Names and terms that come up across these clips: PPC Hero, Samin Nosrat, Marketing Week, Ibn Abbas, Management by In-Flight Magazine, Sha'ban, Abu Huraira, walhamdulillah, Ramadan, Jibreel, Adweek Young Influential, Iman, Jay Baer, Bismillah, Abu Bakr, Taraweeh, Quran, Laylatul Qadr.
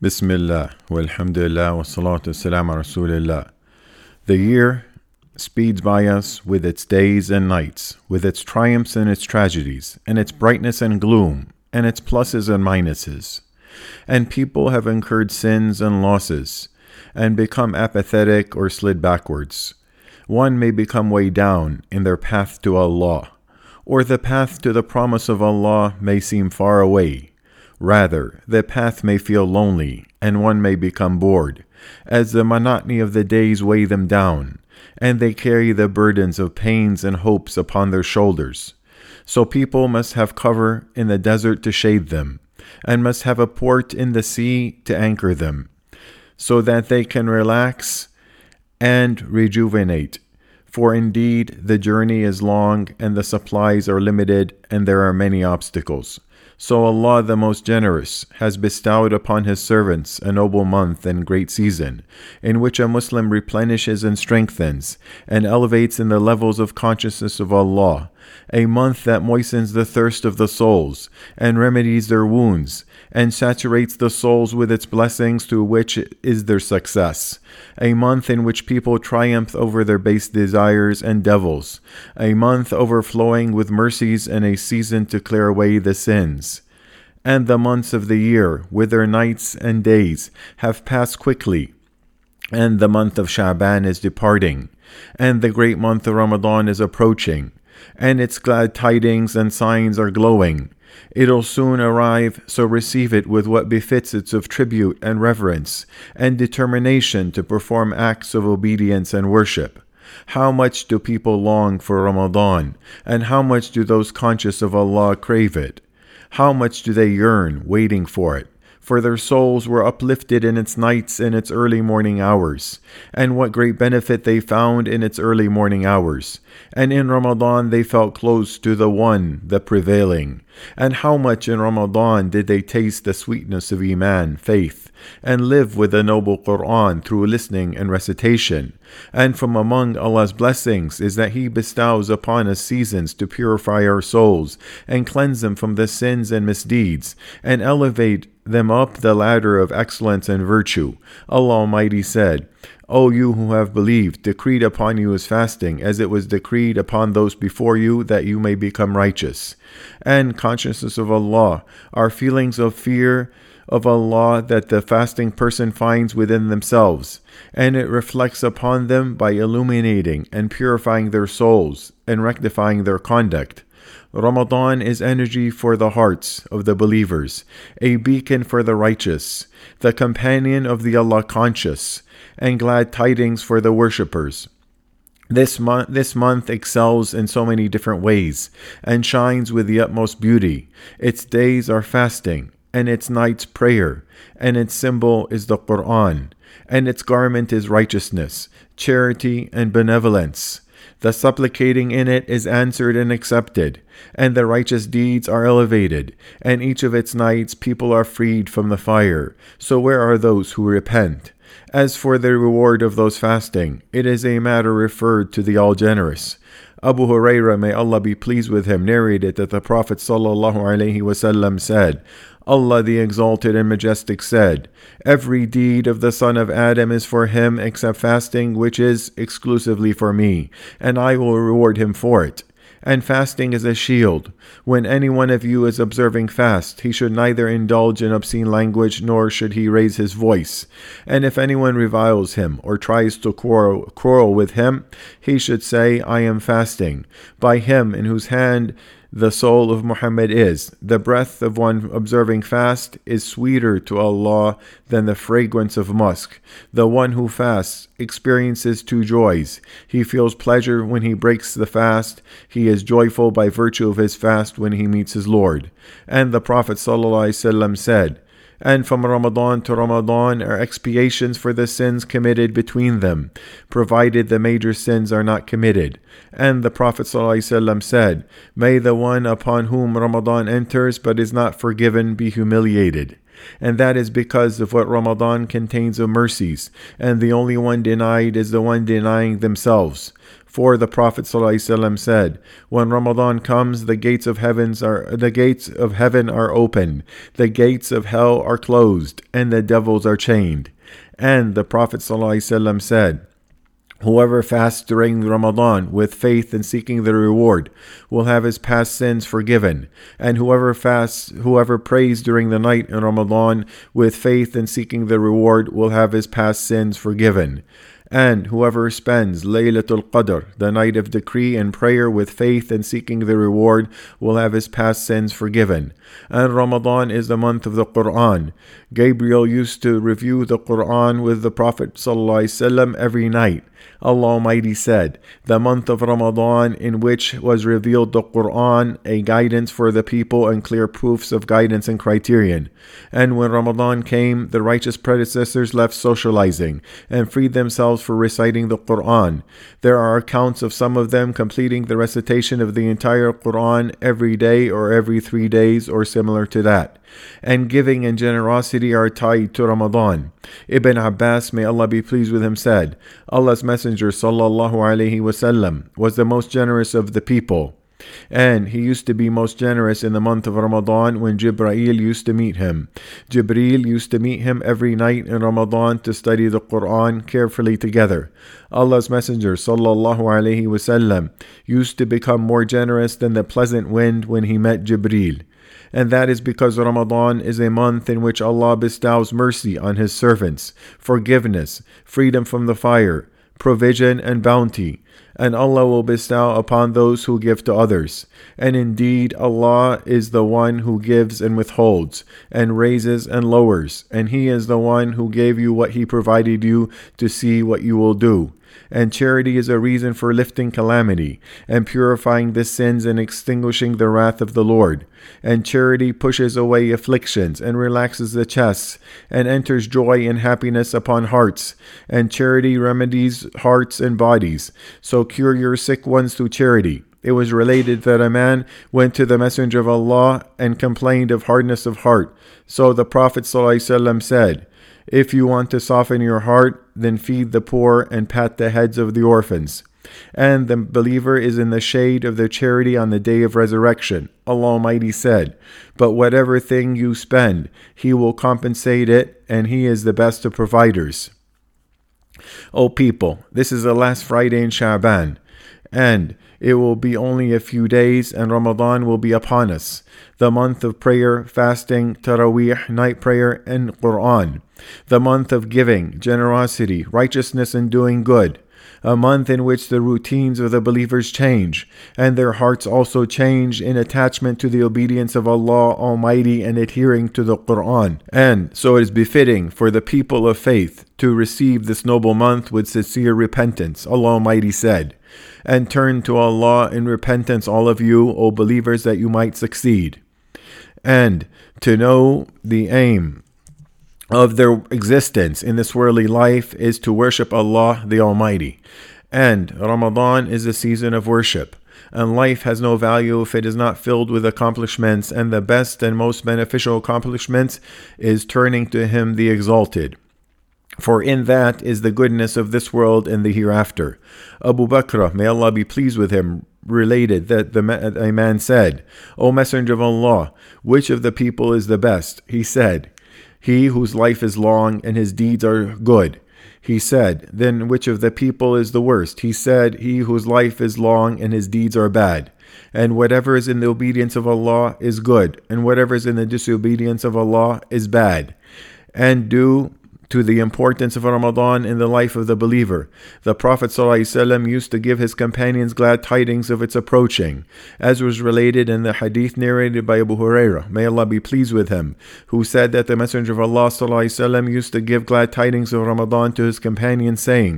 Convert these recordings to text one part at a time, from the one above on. Bismillah, walhamdulillah, wassalatu wassalamu ala rasulillah. The year speeds by us with its days and nights, with its triumphs and its tragedies, and its brightness and gloom, and its pluses and minuses. And people have incurred sins and losses, and become apathetic or slid backwards. One may become way down in their path to Allah, or the path to the promise of Allah may seem far away. Rather, the path may feel lonely, and one may become bored, as the monotony of the days weigh them down, and they carry the burdens of pains and hopes upon their shoulders. So people must have cover in the desert to shade them, and must have a port in the sea to anchor them, so that they can relax and rejuvenate. For indeed, the journey is long, and the supplies are limited, and there are many obstacles. So Allah, the Most Generous, has bestowed upon His servants a noble month and great season, in which a Muslim replenishes and strengthens, and elevates in the levels of consciousness of Allah, a month that moistens the thirst of the souls, and remedies their wounds, and saturates the souls with its blessings through which is their success, a month in which people triumph over their base desires and devils, a month overflowing with mercies and a season to clear away the sins. And the months of the year, with their nights and days, have passed quickly, and the month of Sha'ban is departing, and the great month of Ramadan is approaching, and its glad tidings and signs are glowing. It'll soon arrive, so receive it with what befits it of tribute and reverence, and determination to perform acts of obedience and worship. How much do people long for Ramadan, and how much do those conscious of Allah crave it? How much do they yearn, waiting for it? For their souls were uplifted in its nights and its early morning hours, and what great benefit they found in its early morning hours. And in Ramadan they felt close to the One, the Prevailing. And how much in Ramadan did they taste the sweetness of Iman, faith, and live with the noble Quran through listening and recitation. And from among Allah's blessings is that He bestows upon us seasons to purify our souls and cleanse them from the sins and misdeeds, and elevate them up the ladder of excellence and virtue. Allah Almighty said, "O you who have believed, decreed upon you is fasting, as it was decreed upon those before you, that you may become righteous." And consciousness of Allah are feelings of fear of Allah that the fasting person finds within themselves, and it reflects upon them by illuminating and purifying their souls and rectifying their conduct. Ramadan is energy for the hearts of the believers, a beacon for the righteous, the companion of the Allah conscious, and glad tidings for the worshippers. This month excels in so many different ways, and shines with the utmost beauty. Its days are fasting, and its night's prayer, and its symbol is the Quran, and its garment is righteousness, charity, and benevolence. The supplicating in it is answered and accepted, and the righteous deeds are elevated, and each of its nights people are freed from the fire. So where are those who repent? As for the reward of those fasting, it is a matter referred to the All-Generous. Abu Huraira, may Allah be pleased with him, narrated that the Prophet ﷺ said, "Allah the Exalted and Majestic said, 'Every deed of the son of Adam is for him except fasting, which is exclusively for me, and I will reward him for it.' And fasting is a shield. When any one of you is observing fast, he should neither indulge in obscene language, nor should he raise his voice. And if anyone reviles him or tries to quarrel with him, he should say, 'I am fasting.' By Him in whose hand the soul of Muhammad is, the breath of one observing fast is sweeter to Allah than the fragrance of musk. The one who fasts experiences two joys. He feels pleasure when he breaks the fast. He is joyful by virtue of his fast when he meets his Lord." And the Prophet ﷺ said, "And from Ramadan to Ramadan are expiations for the sins committed between them, provided the major sins are not committed." And the Prophet ﷺ said, "May the one upon whom Ramadan enters but is not forgiven be humiliated." And that is because of what Ramadan contains of mercies, and the only one denied is the one denying themselves. For the Prophet ﷺ said, "When Ramadan comes, the gates of heaven are open, the gates of hell are closed, and the devils are chained." And the Prophet ﷺ said, "Whoever fasts during Ramadan with faith and seeking the reward will have his past sins forgiven. And whoever prays during the night in Ramadan with faith and seeking the reward will have his past sins forgiven. And whoever spends Laylatul Qadr, the night of decree and prayer with faith and seeking the reward, will have his past sins forgiven." And Ramadan is the month of the Quran. Gabriel used to review the Quran with the Prophet ﷺ every night. Allah Almighty said, "The month of Ramadan, in which was revealed the Quran, a guidance for the people and clear proofs of guidance and criterion." And when Ramadan came, the righteous predecessors left socializing and freed themselves for reciting the Quran. There are accounts of some of them completing the recitation of the entire Quran every day or every 3 days or similar to that. And giving and generosity are tied to Ramadan. Ibn Abbas, may Allah be pleased with him, said, "Allah's Messenger sallallahu alaihi wasallam was the most generous of the people, and he used to be most generous in the month of Ramadan when Jibreel used to meet him. Jibreel used to meet him every night in Ramadan to study the Quran carefully together. Allah's Messenger sallallahu alaihi wasallam used to become more generous than the pleasant wind when he met Jibreel." And that is because Ramadan is a month in which Allah bestows mercy on His servants, forgiveness, freedom from the fire, provision and bounty, and Allah will bestow upon those who give to others. And indeed, Allah is the one who gives and withholds, and raises and lowers, and He is the one who gave you what He provided you to see what you will do. And charity is a reason for lifting calamity, and purifying the sins and extinguishing the wrath of the Lord. And charity pushes away afflictions, and relaxes the chest, and enters joy and happiness upon hearts. And charity remedies hearts and bodies. So cure your sick ones through charity. It was related that a man went to the Messenger of Allah and complained of hardness of heart. So the Prophet ﷺ said, "If you want to soften your heart, then feed the poor and pat the heads of the orphans." And the believer is in the shade of their charity on the day of resurrection. Allah Almighty said, "But whatever thing you spend, He will compensate it, and He is the best of providers." O people, this is the last Friday in Sha'ban, and it will be only a few days and Ramadan will be upon us, the month of prayer, fasting, Taraweeh, night prayer, and Quran, the month of giving, generosity, righteousness, and doing good, a month in which the routines of the believers change, and their hearts also change in attachment to the obedience of Allah Almighty and adhering to the Quran. And so it is befitting for the people of faith to receive this noble month with sincere repentance. Allah Almighty said, "And turn to Allah in repentance, all of you, O believers, that you might succeed." And to know the aim of their existence in this worldly life is to worship Allah the Almighty. And Ramadan is a season of worship. And life has no value if it is not filled with accomplishments. And the best and most beneficial accomplishments is turning to Him the Exalted. For in that is the goodness of this world and the hereafter. Abu Bakr, may Allah be pleased with him, related that a man said, "O Messenger of Allah, which of the people is the best?" He said, "He whose life is long and his deeds are good." He said, "Then which of the people is the worst?" He said, "He whose life is long and his deeds are bad." And whatever is in the obedience of Allah is good, and whatever is in the disobedience of Allah is bad. And do to the importance of Ramadan in the life of the believer. The Prophet ﷺ used to give his companions glad tidings of its approaching, as was related in the hadith narrated by Abu Huraira, may Allah be pleased with him, who said that the Messenger of Allah ﷺ used to give glad tidings of Ramadan to his companions, saying,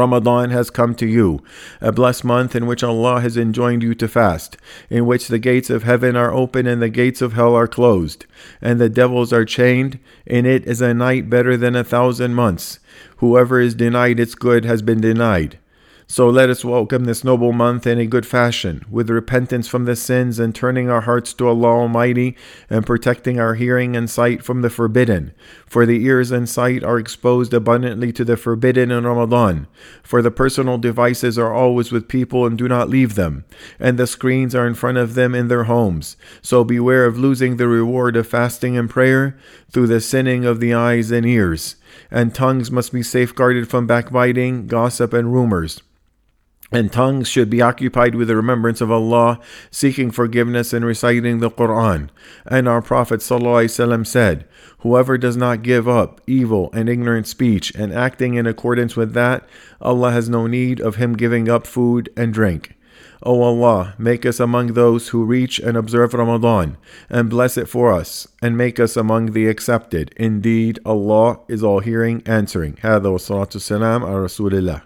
"Ramadan has come to you, a blessed month in which Allah has enjoined you to fast, in which the gates of heaven are open and the gates of hell are closed, and the devils are chained. In it is a night better than 1,000 months. Whoever is denied its good has been denied." So let us welcome this noble month in a good fashion, with repentance from the sins and turning our hearts to Allah Almighty and protecting our hearing and sight from the forbidden. For the ears and sight are exposed abundantly to the forbidden in Ramadan. For the personal devices are always with people and do not leave them, and the screens are in front of them in their homes. So beware of losing the reward of fasting and prayer through the sinning of the eyes and ears. And tongues must be safeguarded from backbiting, gossip, and rumors. And tongues should be occupied with the remembrance of Allah, seeking forgiveness and reciting the Quran. And our Prophet ﷺ said, "Whoever does not give up evil and ignorant speech and acting in accordance with that, Allah has no need of him giving up food and drink." O Allah, make us among those who reach and observe Ramadan, and bless it for us, and make us among the accepted. Indeed, Allah is all-hearing, answering. Hadha wa salatu salam ala Rasulillah.